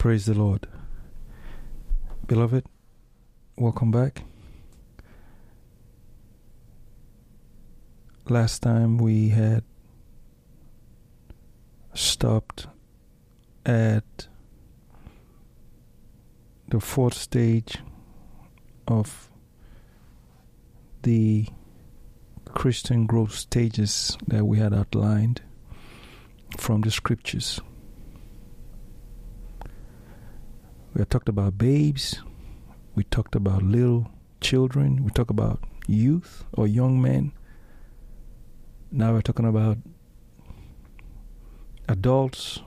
Praise the Lord. Beloved, welcome back. Last time we had stopped at the fourth stage of the Christian growth stages that we had outlined from the scriptures. We talked about babes, we talked about little children, we talked about youth or young men. Now we're talking about adults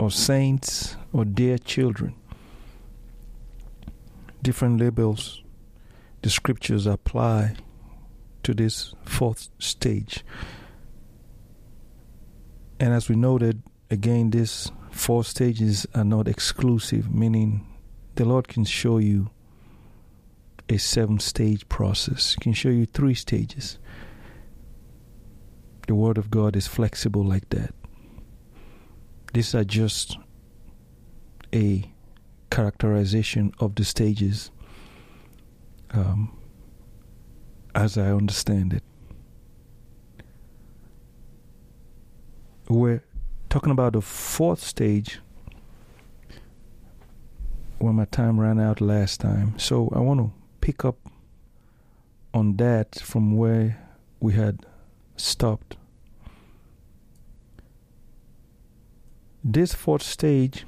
or saints or dear children. Different labels the scriptures apply to this fourth stage. And as we noted, again, this four stages are not exclusive, meaning the Lord can show you a seven-stage process. He can show you three stages. The Word of God is flexible like that. These are just a characterization of the stages as I understand it. We're talking about the fourth stage when my time ran out last time. So I want to pick up on that from where we had stopped. This fourth stage,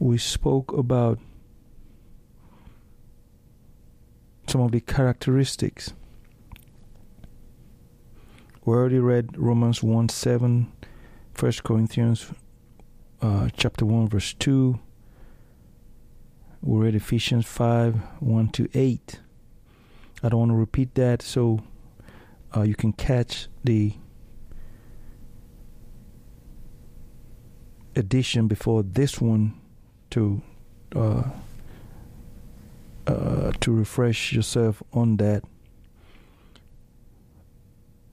we spoke about some of the characteristics. We already read Romans 1:7, 1 Corinthians chapter 1, verse 2. We read Ephesians 5:1-8. I don't want to repeat that, so you can catch the edition before this one to refresh yourself on that.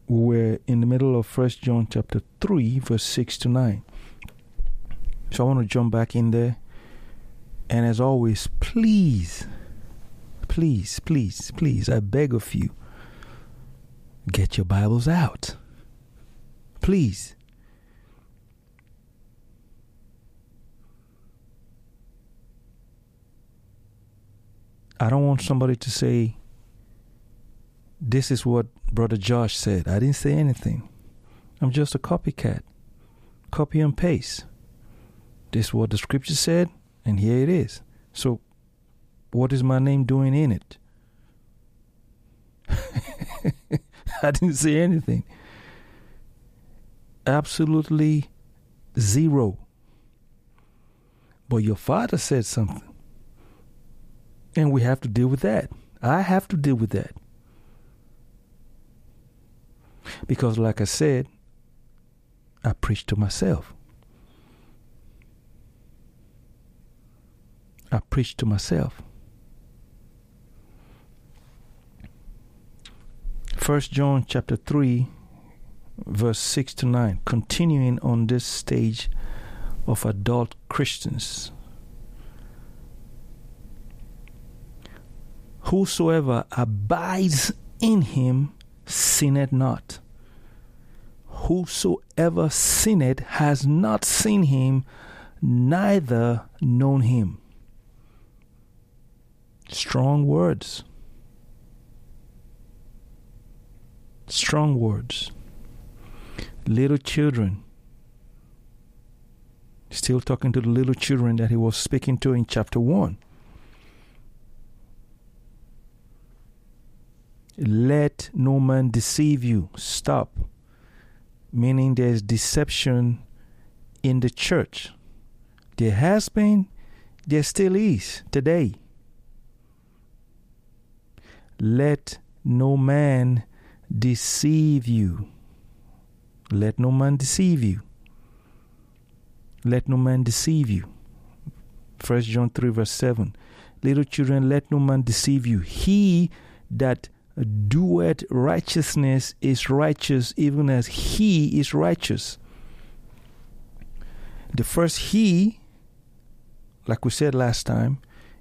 We're in the middle of 1 John chapter 3, verse 6-9. So I want to jump back in there. And as always, please, I beg of you, get your Bibles out. Please. I don't want somebody to say, this is what Brother Josh said. I didn't say anything. I'm just a copycat. Copy and paste. This is what the scripture said, and here it is. So, what is my name doing in it? I didn't say anything. Absolutely zero. But your father said something. And we have to deal with that. I have to deal with that. Because like I said, I preach to myself. I preach to myself. 1 John chapter 3, verse 6-9, continuing on this stage of adult Christians. Whosoever abides in him sinneth not. Whosoever sinneth has not seen him, neither known him. Strong words. Strong words. Little children. Still talking to the little children that he was speaking to in chapter 1. Let no man deceive you. Stop. Meaning there's deception in the church. There has been, there still is today. Let no man deceive you. Let no man deceive you. Let no man deceive you. 1 John 3, verse 7. Little children, let no man deceive you. He that doeth righteousness is righteous, even as he is righteous. The first he like we said last time,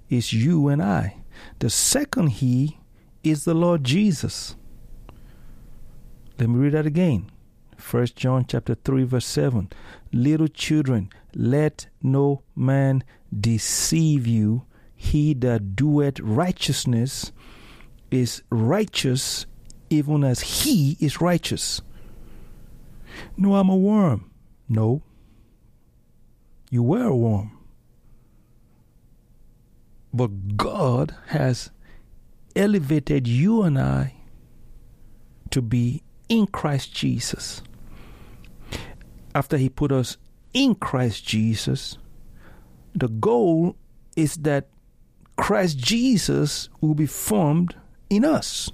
is you and I. The second he is the Lord Jesus. Let me read that again. 1 John chapter 3, verse 7. Little children, let no man deceive you. He that doeth righteousness is righteous, even as he is righteous. No, I'm a worm. No. You were a worm. But God has elevated you and I to be in Christ Jesus. After he put us in Christ Jesus, the goal is that Christ Jesus will be formed in us.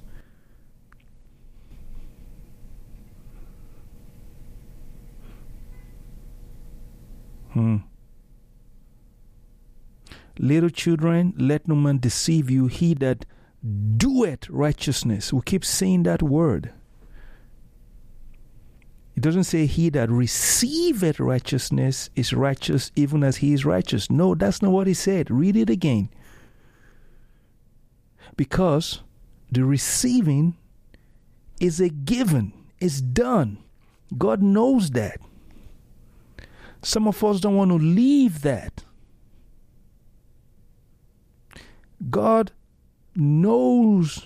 Little children, let no man deceive you. He that doeth righteousness. We keep saying that word. It doesn't say he that receiveth righteousness is righteous, even as he is righteous. No, that's not what he said. Read it again. Because the receiving is a given. It's done. God knows that. Some of us don't want to leave that. God knows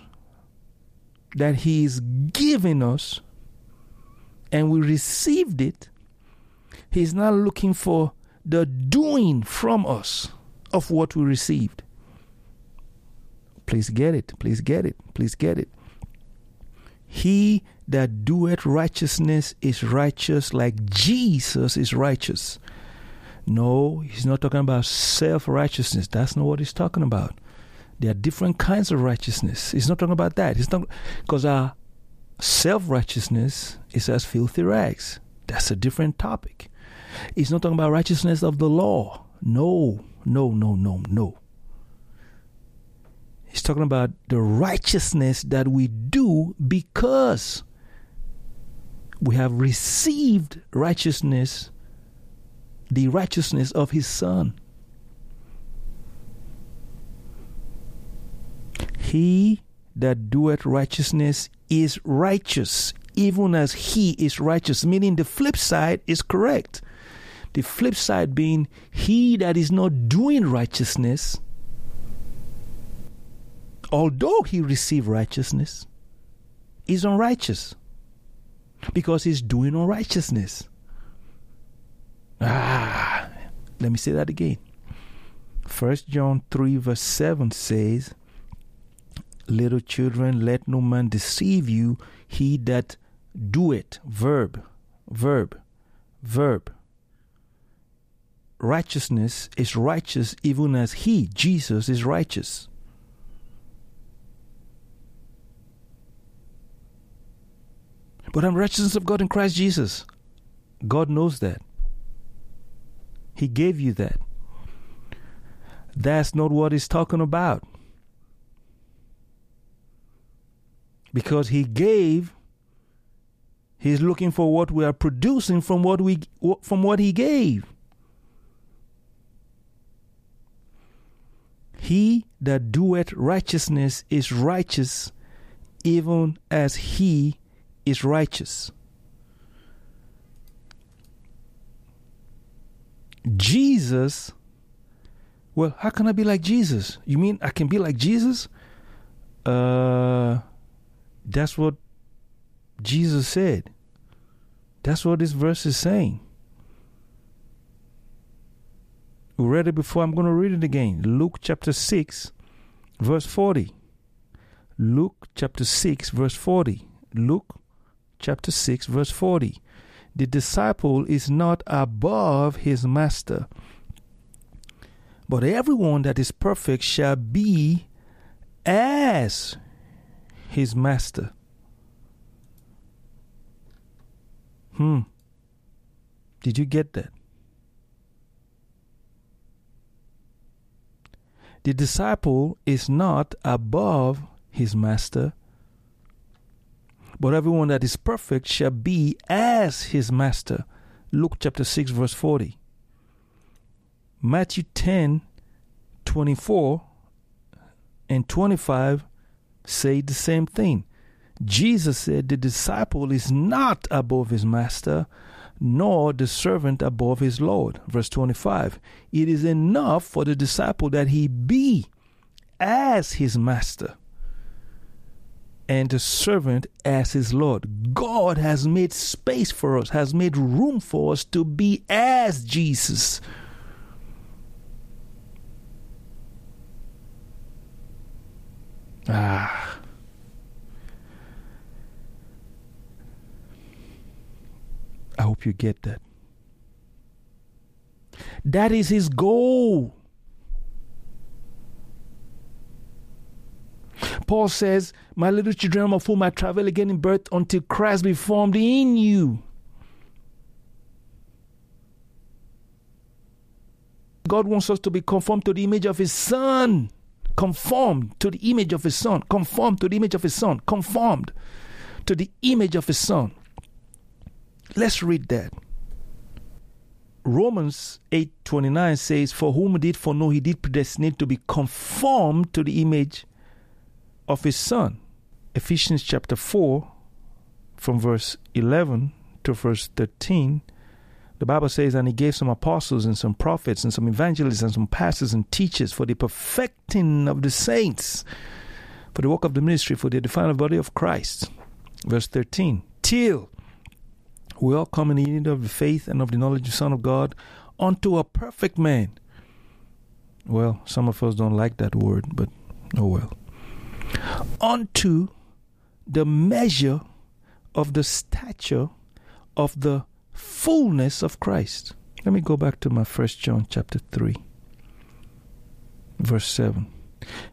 that he is giving us and we received it. He's not looking for the doing from us of what we received. Please get it. Please get it. Please get it. He that doeth righteousness is righteous like Jesus is righteous. No, he's not talking about self-righteousness. That's not what he's talking about. There are different kinds of righteousness. He's not talking about that. He's not, because our self-righteousness is as filthy rags. That's a different topic. He's not talking about righteousness of the law. No. He's talking about the righteousness that we do because we have received righteousness, the righteousness of his Son. He that doeth righteousness is righteous, even as he is righteous, meaning the flip side is correct. The flip side being he that is not doing righteousness, although he received righteousness, is unrighteous because he's doing unrighteousness. Let me say that again. 1 John 3 verse 7 says, little children, let no man deceive you. He that doeth, verb. Righteousness is righteous even as he, Jesus, is righteous. But I'm righteousness of God in Christ Jesus. God knows that. He gave you that. That's not what he's talking about. Because he gave, he's looking for what we are producing from what he gave. He that doeth righteousness is righteous, even as he is righteous. Jesus, well, how can I be like Jesus? You mean I can be like Jesus? That's what Jesus said. That's what this verse is saying. We read it before. I'm going to read it again. Luke chapter 6, verse 40. Luke chapter 6, verse 40. Luke chapter 6, verse 40. The disciple is not above his master, but everyone that is perfect shall be as his master. Did you get that? The disciple is not above his master, but everyone that is perfect shall be as his master. Luke chapter 6, verse 40. Matthew 10, 24 and 25 say the same thing. Jesus said the disciple is not above his master, nor the servant above his Lord. Verse 25, it is enough for the disciple that he be as his master and the servant as his Lord. God has made space for us, has made room for us to be as Jesus. I hope you get that. That is his goal. Paul says, my little children, of whom I travail again in birth until Christ be formed in you. God wants us to be conformed to the image of his Son. Conformed to the image of his Son. Conformed to the image of his Son. Conformed to the image of his Son. Let's read that. Romans 8:29 says, for whom he did foreknow, he did predestinate to be conformed to the image of his Son. Ephesians chapter 4, from verse 11 to verse 13, the Bible says, and he gave some apostles and some prophets and some evangelists and some pastors and teachers for the perfecting of the saints, for the work of the ministry, for the edifying of the body of Christ. Verse 13, till we all come in the unity of the faith and of the knowledge of the Son of God unto a perfect man. Well, some of us don't like that word, but oh well. Unto the measure of the stature of the fullness of Christ. Let me go back to my 1 John chapter 3, verse 7.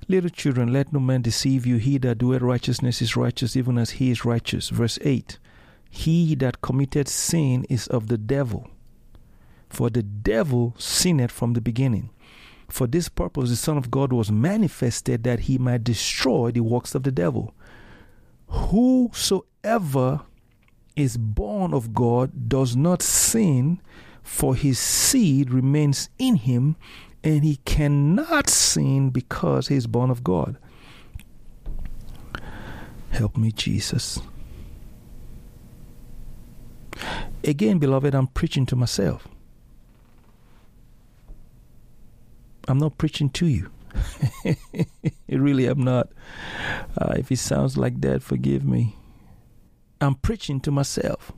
Little children, let no man deceive you. He that doeth righteousness is righteous, even as he is righteous. Verse 8. He that committed sin is of the devil, for the devil sinned from the beginning. For this purpose the Son of God was manifested, that he might destroy the works of the devil. Whosoever is born of God does not sin, for his seed remains in him, and he cannot sin because he is born of God. Help me, Jesus. Again, beloved, I'm preaching to myself. I'm not preaching to you. Really, I'm not. If it sounds like that, forgive me. I'm preaching to myself.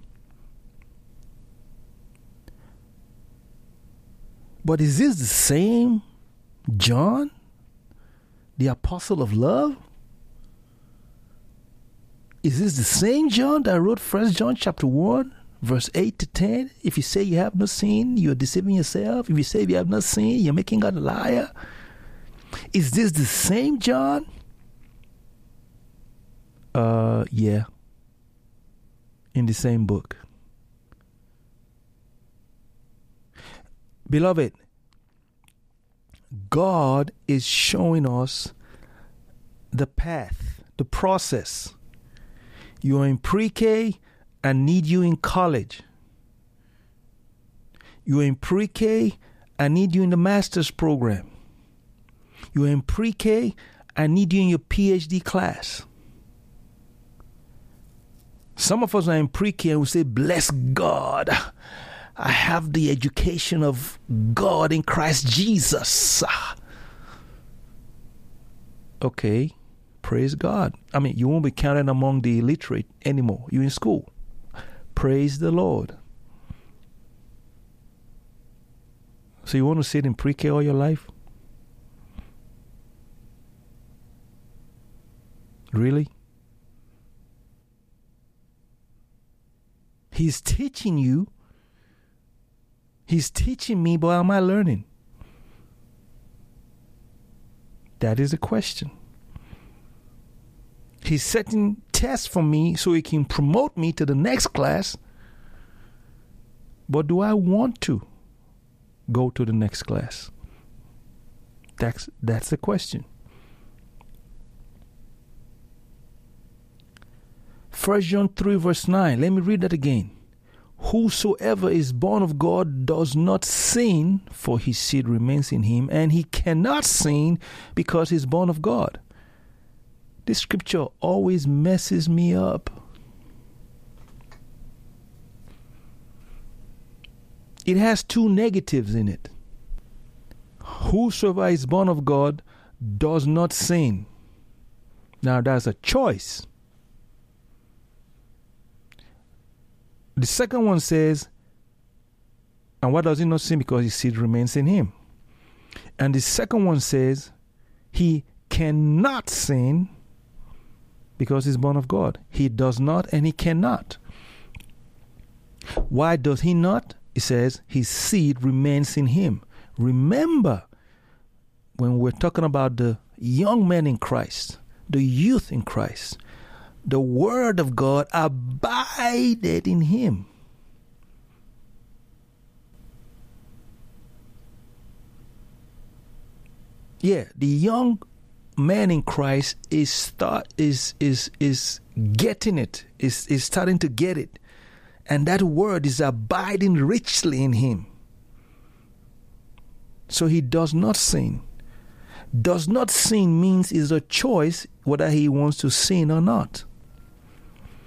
But is this the same John, the apostle of love? Is this the same John that wrote 1 John chapter 1? Verse 8 to 10, if you say you have not seen, you're deceiving yourself. If you say you have not seen, you're making God a liar. Is this the same John? Yeah. In the same book. Beloved, God is showing us the path, the process. You're in pre-K, I need you in college. You're in pre-K, I need you in the master's program. You're in pre-K, I need you in your PhD class. Some of us are in pre-K and we say, bless God, I have the education of God in Christ Jesus. Okay, praise God. I mean, you won't be counted among the illiterate anymore. You're in school. Praise the Lord. So you want to sit in pre-K all your life? Really? He's teaching you. He's teaching me, but am I learning? That is the question. He's setting tests for me so he can promote me to the next class. But do I want to go to the next class? That's the question. 1 John 3 verse 9. Let me read that again. whosoever is born of God does not sin, for his seed remains in him, and he cannot sin because he's born of God. This scripture always messes me up. It has two negatives in it. Whosoever is born of God does not sin. Now, that's a choice. The second one says, and why does he not sin? Because his seed remains in him. And the second one says, he cannot sin because he's born of God. He does not and he cannot. Why does he not? It says his seed remains in him. Remember, when we're talking about the young men in Christ, the youth in Christ, the word of God abided in him. Yeah, the young man in Christ is getting it, is starting to get it. And that word is abiding richly in him. So he does not sin. Does not sin means it's a choice whether he wants to sin or not.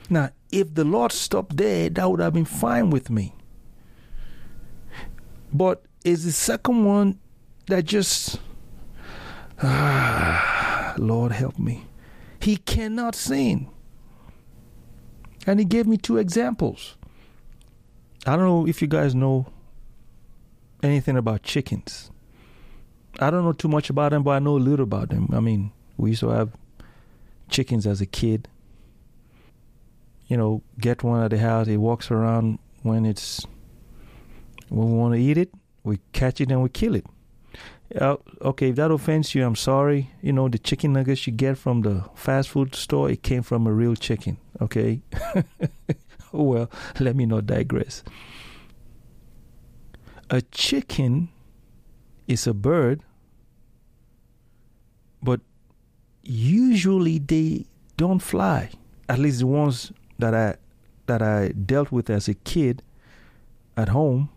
Now, if the Lord stopped there, that would have been fine with me. But it's the second one that just, Lord help me. He cannot sin. And he gave me two examples. I don't know if you guys know anything about chickens. I don't know too much about them, but I know a little about them. I mean, we used to have chickens as a kid. You know, get one at the house. It walks around when we want to eat it. We catch it and we kill it. Okay, if that offends you, I'm sorry. You know, the chicken nuggets you get from the fast food store, it came from a real chicken. Okay? Well, let me not digress. A chicken is a bird, but usually they don't fly. At least the ones that I dealt with as a kid at home,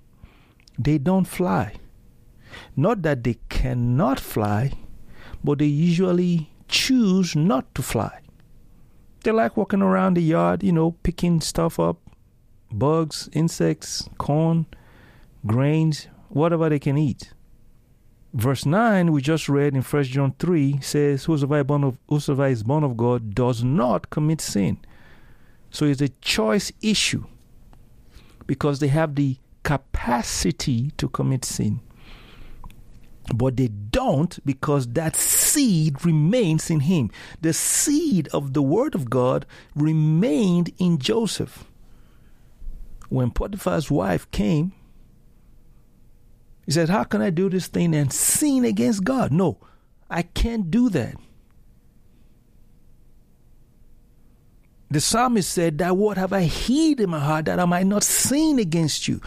they don't fly. Not that they cannot fly, but they usually choose not to fly. They like walking around the yard, you know, picking stuff up, bugs, insects, corn, grains, whatever they can eat. Verse 9, we just read in 1 John 3, says, whosoever is born of God does not commit sin. So it's a choice issue because they have the capacity to commit sin. But they don't because that seed remains in him. The seed of the word of God remained in Joseph. When Potiphar's wife came, he said, how can I do this thing and sin against God? No, I can't do that. The psalmist said, thy word have I hid in my heart that I might not sin against you.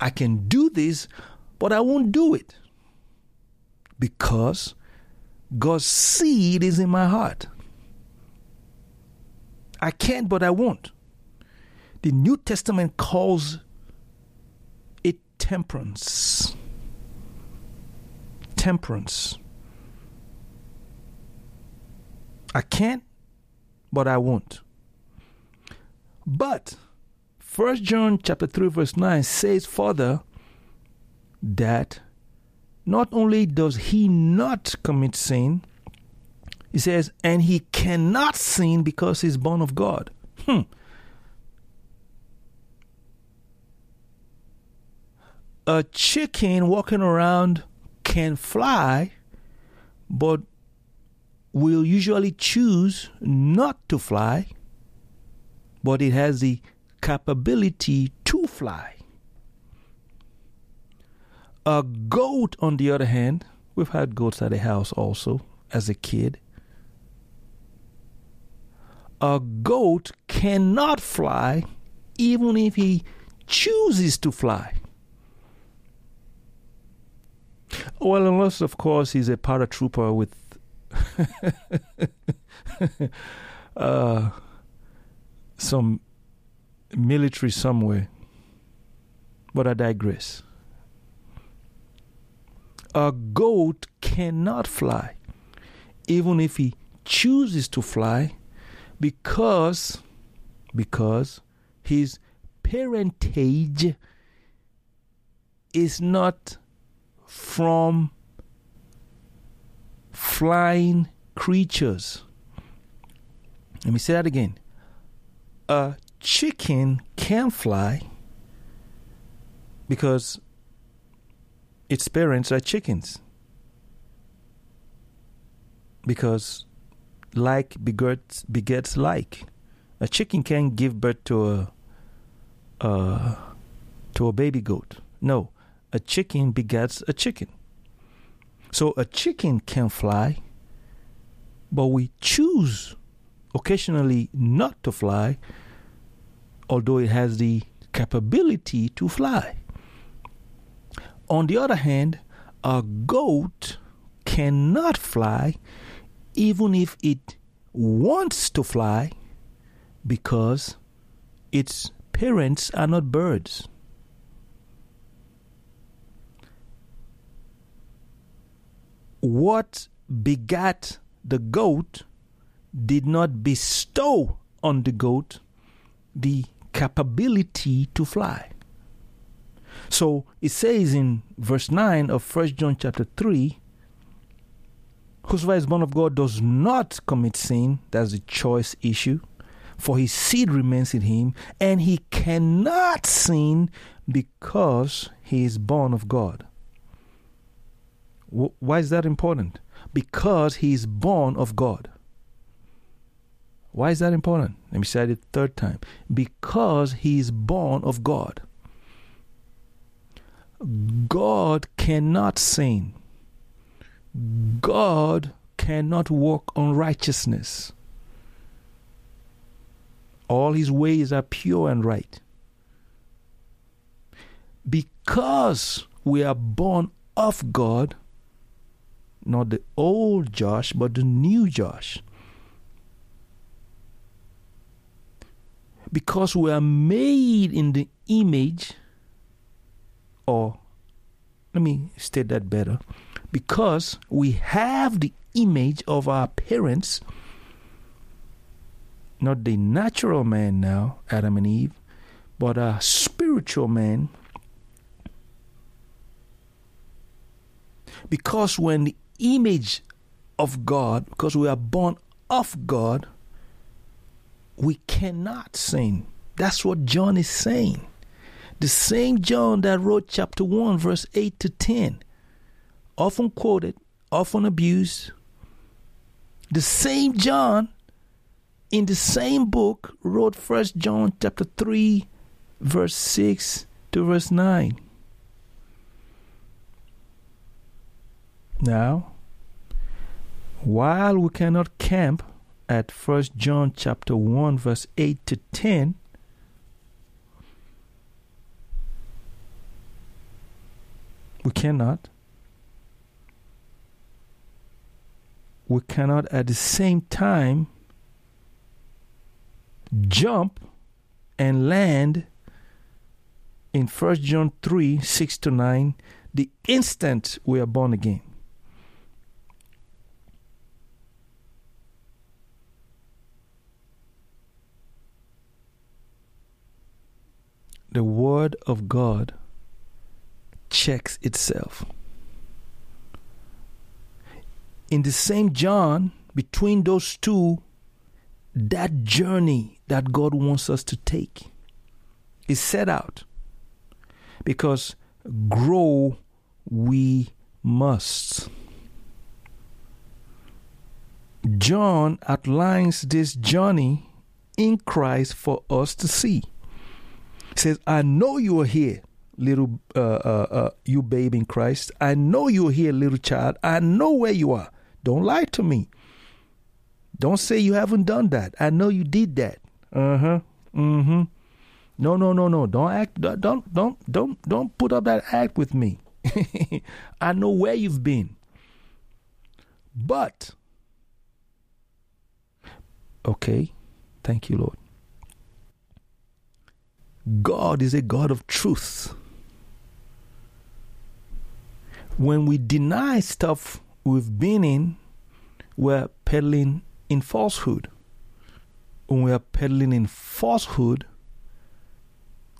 I can do this, but I won't do it. Because God's seed is in my heart. I can't, but I won't. The New Testament calls it temperance. Temperance. I can't, but I won't. But 1 John chapter 3, verse 9 says further that not only does he not commit sin, he says, and he cannot sin because he's born of God. A chicken walking around can fly, but will usually choose not to fly, but it has the capability to fly. A goat, on the other hand, we've had goats at the house also as a kid. A goat cannot fly even if he chooses to fly. Well, unless, of course, he's a paratrooper with some military somewhere. But I digress. A goat cannot fly, even if he chooses to fly, because his parentage is not from flying creatures. Let me say that again. A chicken can fly because its parents are chickens. Because like begets like. A chicken can't give birth to a baby goat. No, a chicken begets a chicken. So a chicken can fly, but we choose occasionally not to fly, although it has the capability to fly. On the other hand, a goat cannot fly, even if it wants to fly, because its parents are not birds. What begat the goat did not bestow on the goat the capability to fly. So it says in verse 9 of 1 John chapter 3, whosoever is born of God does not commit sin. That's the choice issue. For his seed remains in him, and he cannot sin because he is born of God. Why is that important? Because he is born of God. Why is that important? Let me say it a third time. Because he is born of God. God cannot sin. God cannot walk on righteousness. All his ways are pure and right. Because we are born of God, not the old Josh, but the new Josh. Because we are made in the image, or let me state that better, because we have the image of our parents, not the natural man now, Adam and Eve, but a spiritual man. Because we're in the image of God, because we are born of God, we cannot sin. That's what John is saying. The same John that wrote chapter 1, verse 8 to 10, often quoted, often abused. The same John in the same book wrote 1 John chapter 3, verse 6 to verse 9. Now, while we cannot camp at 1 John chapter 1, verse 8 to 10, we cannot. We cannot at the same time jump and land in 1 John 3, 6 to 9, the instant we are born again. The Word of God checks itself. In the same John, between those two, that journey that God wants us to take is set out. Because grow we must. John outlines this journey in Christ for us to see. Says, I know you are here, little you babe in Christ. I know you are here, little child. I know where you are. Don't lie to me. Don't say you haven't done that. I know you did that. No. Don't put up that act with me. I know where you've been. But okay, thank you, Lord. God is a God of truth. When we deny stuff we've been in, we're peddling in falsehood. When we are peddling in falsehood,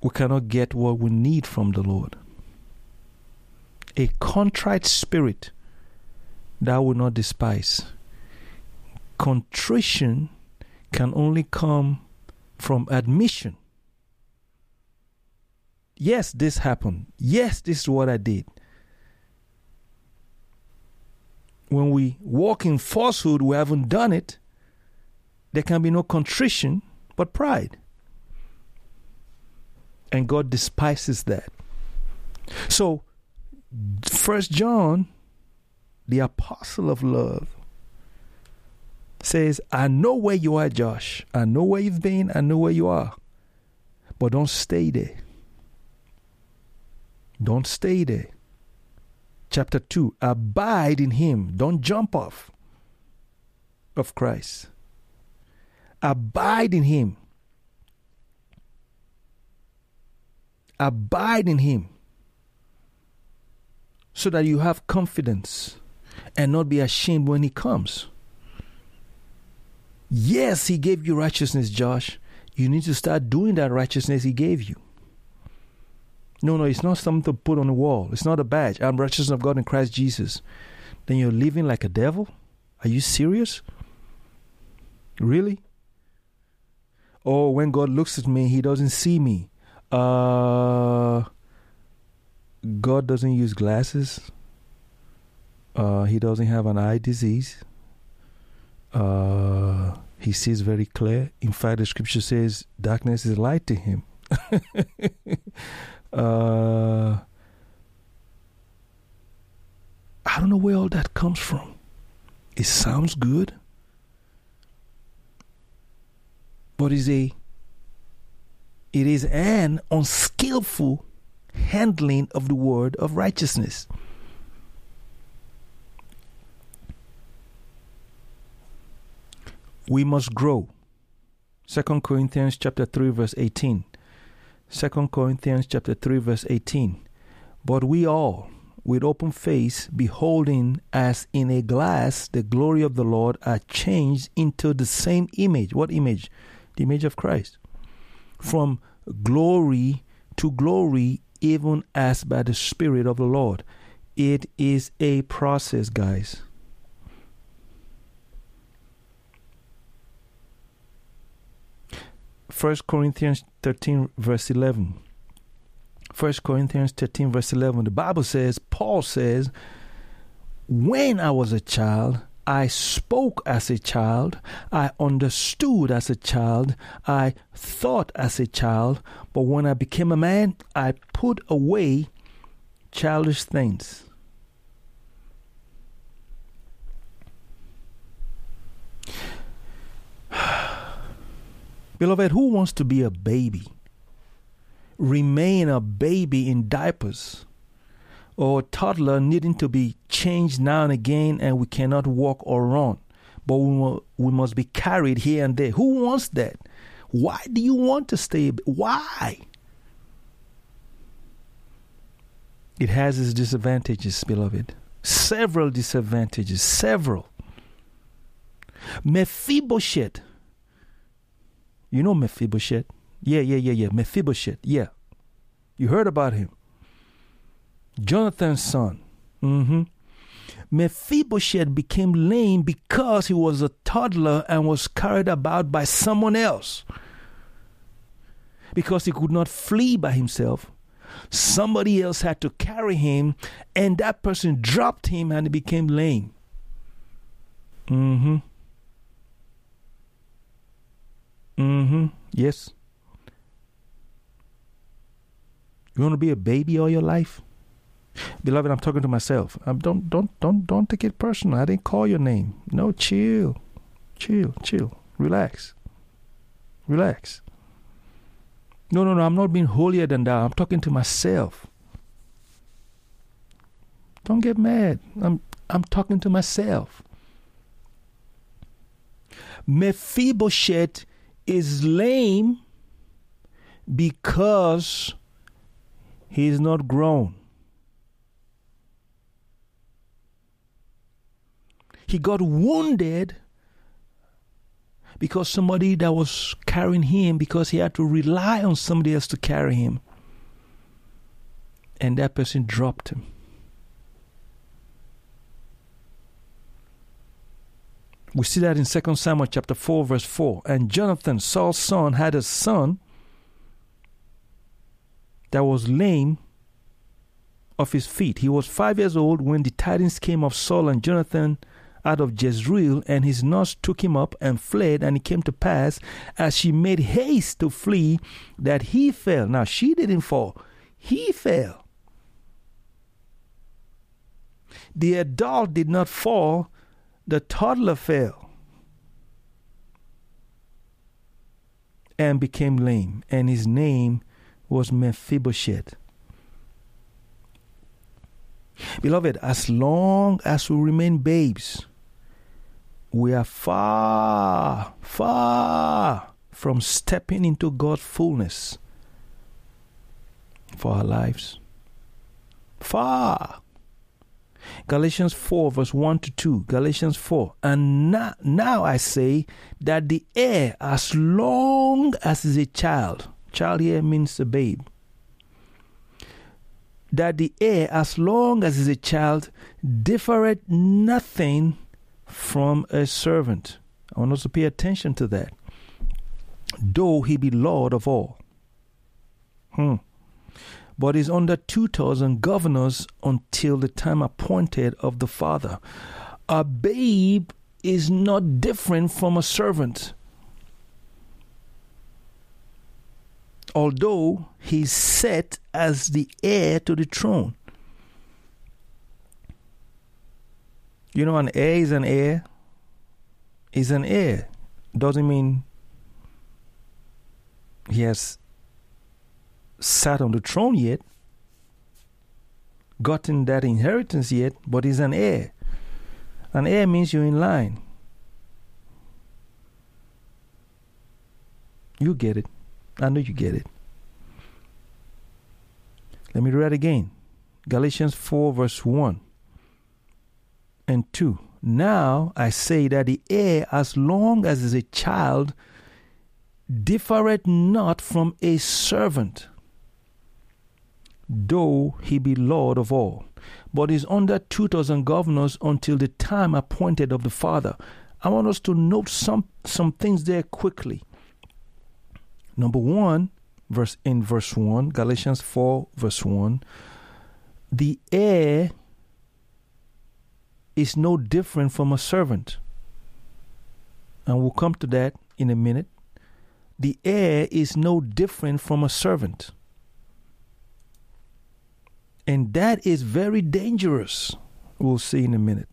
we cannot get what we need from the Lord. A contrite spirit, thou wilt not despise. Contrition can only come from admission. Yes, this happened. Yes, this is what I did. When we walk in falsehood, we haven't done it. There can be no contrition but pride. And God despises that. So, 1 John, the apostle of love, says, I know where you are, Josh. I know where you've been. I know where you are. But don't stay there. Don't stay there. Chapter 2, abide in him. Don't jump off of Christ. Abide in him. Abide in him so that you have confidence and not be ashamed when he comes. Yes, he gave you righteousness, Josh. You need to start doing that righteousness he gave you. No, it's not something to put on the wall. It's not a badge. I'm righteousness of God in Christ Jesus. Then you're living like a devil? Are you serious? Really? Oh, when God looks at me, he doesn't see me. God doesn't use glasses. He doesn't have an eye disease. He sees very clear. In fact, the scripture says darkness is light to him. I don't know where all that comes from. It sounds good, but it is an unskillful handling of the word of righteousness. We must grow. 2 Corinthians chapter 3 verse 18. 2 Corinthians chapter 3 verse 18. But we all, with open face, beholding as in a glass the glory of the Lord, are changed into the same image. What image? The image of Christ. From glory to glory, even as by the Spirit of the Lord. It is a process, guys. First Corinthians 13 verse 11. The Bible says, Paul says, when I was a child, I spoke as a child, I understood as a child, I thought as a child, but when I became a man, I put away childish things. Beloved, who wants to be a baby? Remain a baby in diapers or a toddler needing to be changed now and again, and we cannot walk or run, but we must be carried here and there. Who wants that? Why do you want to stay? Why? It has its disadvantages, beloved. Several disadvantages, several. Mephibosheth. You know Mephibosheth? Yeah. Mephibosheth, yeah. You heard about him. Jonathan's son. Mm-hmm. Mephibosheth became lame because he was a toddler and was carried about by someone else. Because he could not flee by himself. Somebody else had to carry him, and that person dropped him and he became lame. Mm-hmm. Mm-hmm. Yes. You want to be a baby all your life? Beloved, I'm talking to myself. Don't take it personal. I didn't call your name. No, chill. Relax. No, I'm not being holier than thou. I'm talking to myself. Don't get mad. I'm talking to myself. Mephibosheth is lame because he is not grown. He got wounded because somebody that was carrying him, because he had to rely on somebody else to carry him. And that person dropped him. We see that in 2 Samuel chapter 4, verse 4. And Jonathan, Saul's son, had a son that was lame of his feet. He was 5 years old when the tidings came of Saul and Jonathan out of Jezreel, and his nurse took him up and fled. And it came to pass, as she made haste to flee, that he fell. Now, she didn't fall. He fell. The adult did not fall. The toddler fell and became lame, and his name was Mephibosheth. Beloved, as long as we remain babes, we are far, far from stepping into God's fullness for our lives. Far. Galatians 4, verse 1 to 2. Galatians 4. And now I say that the heir, as long as is a child, child here means a babe, that the heir, as long as is a child, differeth nothing from a servant. I want us to pay attention to that. Though he be Lord of all. But is under tutors and governors until the time appointed of the Father. A babe is not different from a servant. Although he is set as the heir to the throne. You know, an heir is an heir. Is an heir. Doesn't mean he has sat on the throne yet, gotten that inheritance yet, but is an heir. An heir means you're in line. You get it. I know you get it. Let me read again. Galatians 4 verse 1 and 2. Now I say that the heir, as long as is a child, differeth not from a servant, though he be Lord of all, but is under tutors and governors until the time appointed of the Father. I want us to note some things there quickly. Number one, verse 1, Galatians 4, verse 1, the heir is no different from a servant. And we'll come to that in a minute. The heir is no different from a servant. And that is very dangerous. We'll see in a minute.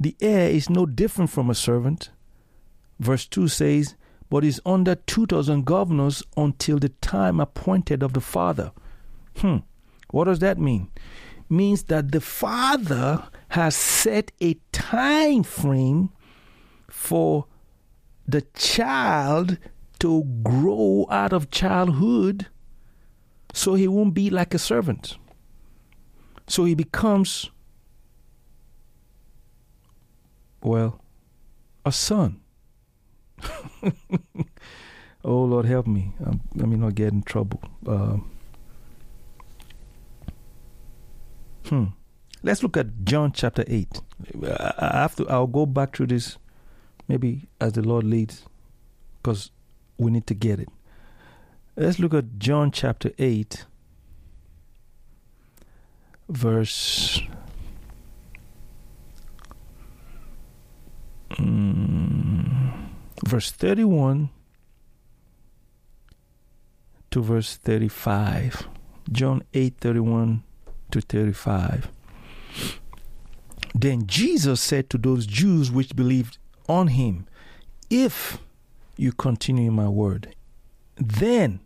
The heir is no different from a servant. Verse 2 says, but is under tutors and governors until the time appointed of the Father. What does that mean? Means that the Father has set a time frame for the child to grow out of childhood, so he won't be like a servant. So he becomes, a son. Oh, Lord, help me. Let me not get in trouble. Let's look at John chapter 8. I'll go back through this maybe as the Lord leads, because we need to get it. Let's look at John chapter 8, verse 31 to verse 35. John 8, 31 to 35. Then Jesus said to those Jews which believed on him, if you continue in my word, then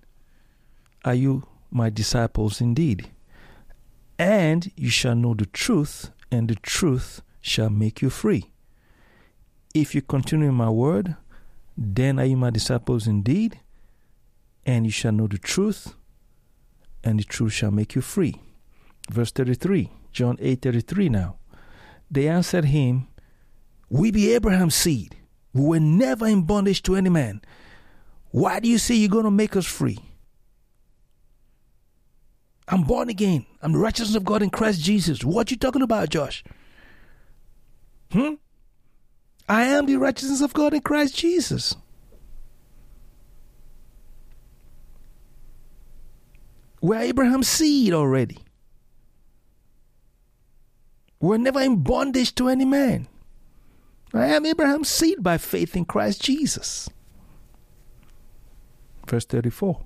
are you my disciples indeed, and you shall know the truth, and the truth shall make you free. If you continue in my word, then are you my disciples indeed, and you shall know the truth, and the truth shall make you free. Verse 33, John 8:33 now. They answered him, "We be Abraham's seed. We were never in bondage to any man. Why do you say you're going to make us free? I'm born again. I'm the righteousness of God in Christ Jesus." What you talking about, Josh? I am the righteousness of God in Christ Jesus. We're Abraham's seed already. We're never in bondage to any man. I am Abraham's seed by faith in Christ Jesus. Verse 34.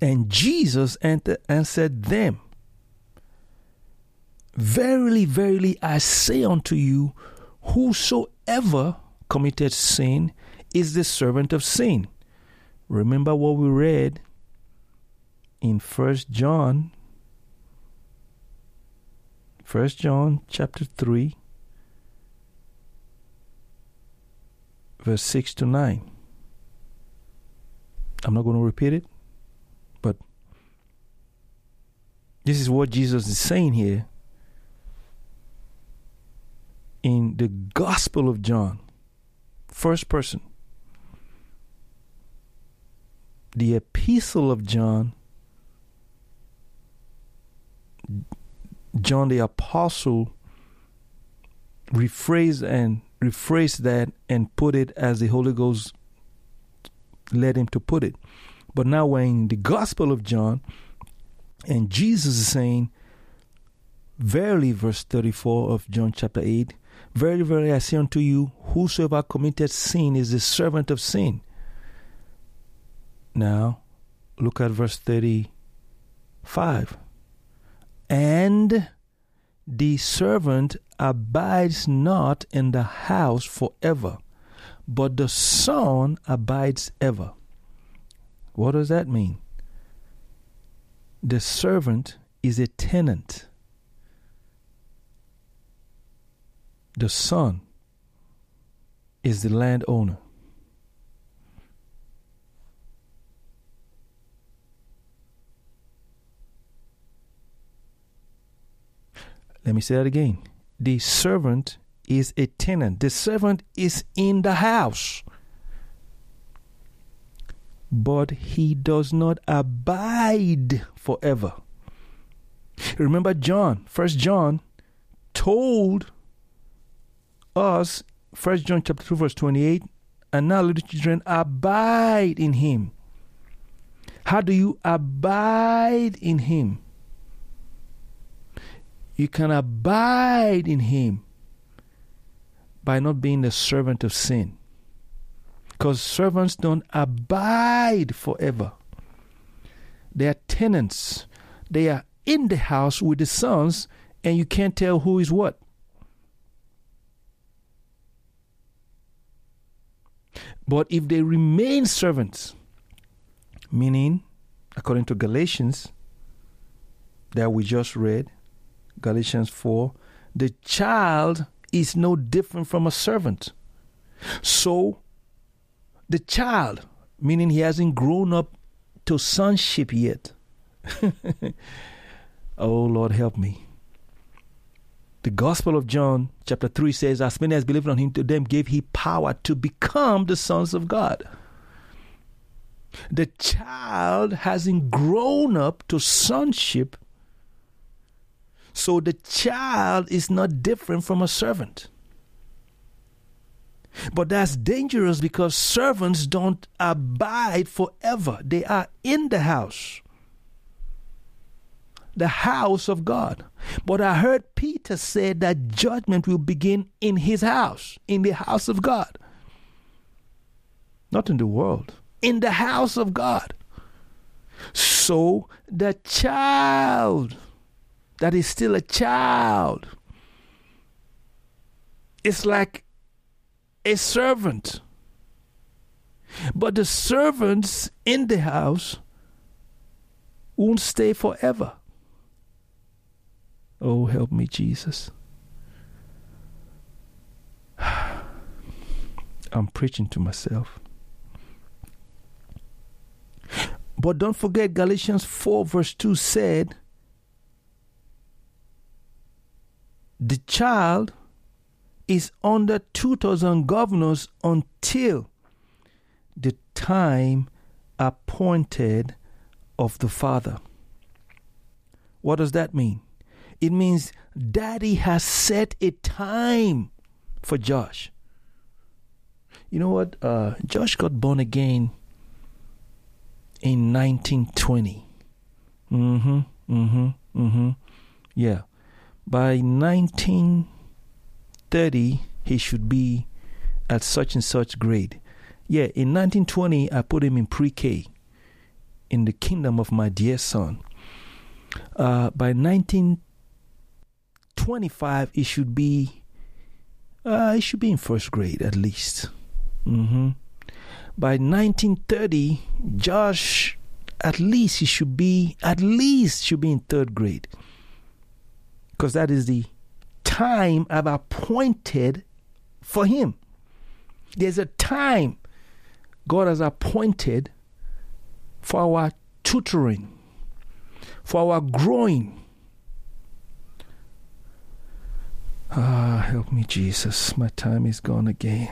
And Jesus entered and said to them, "Verily, verily, I say unto you, whosoever committed sin is the servant of sin." Remember what we read in 1 John chapter 3, verse 6 to 9. I'm not going to repeat it, but this is what Jesus is saying here in the Gospel of John, first person. The Epistle of John, John the Apostle rephrased that and put it as the Holy Ghost led him to put it. But now we're in the Gospel of John, and Jesus is saying, verily, verse 34 of John chapter 8, "Verily, verily, I say unto you, whosoever committed sin is the servant of sin." Now, look at verse 35. "And the servant abides not in the house forever, but the Son abides ever." What does that mean? The servant is a tenant. The Son is the landowner. Let me say that again. The servant is a tenant. The servant is in the house, but he does not abide forever. Remember John, 1 John told us, 1 John chapter 2, verse 28, "And now, little children, abide in him." How do you abide in him? You can abide in him by not being the servant of sin, because servants don't abide forever. They are tenants. They are in the house with the sons, and you can't tell who is what. But if they remain servants, meaning, according to Galatians that we just read, Galatians 4, the child is no different from a servant. So the child, meaning he hasn't grown up to sonship yet. Oh, Lord, help me. The Gospel of John chapter 3 says, "As many as believed on him, to them gave he power to become the sons of God." The child hasn't grown up to sonship, so the child is not different from a servant. But that's dangerous, because servants don't abide forever. They are in the house of God. But I heard Peter say that judgment will begin in his house, in the house of God. Not in the world, in the house of God. So the child that is still a child, it's like a servant. But the servants in the house won't stay forever. Oh, help me, Jesus. I'm preaching to myself. But don't forget, Galatians 4 verse 2 said, The child is under tutors and governors until the time appointed of the father. What does that mean? It means daddy has set a time for Josh. You know what? Josh got born again in 1920. Yeah. By 1930, he should be at such and such grade. Yeah, in 1920, I put him in pre-K in the kingdom of my dear son. By 1925, he should be in first grade at least. By 1930, Josh, at least should be in third grade, because that is the time I've appointed for him. There's a time God has appointed for our tutoring, for our growing. Help me, Jesus. My time is gone again.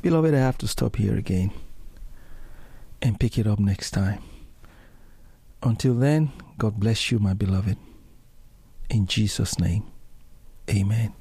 Beloved, I have to stop here again and pick it up next time. Until then, God bless you, my beloved. In Jesus' name, amen.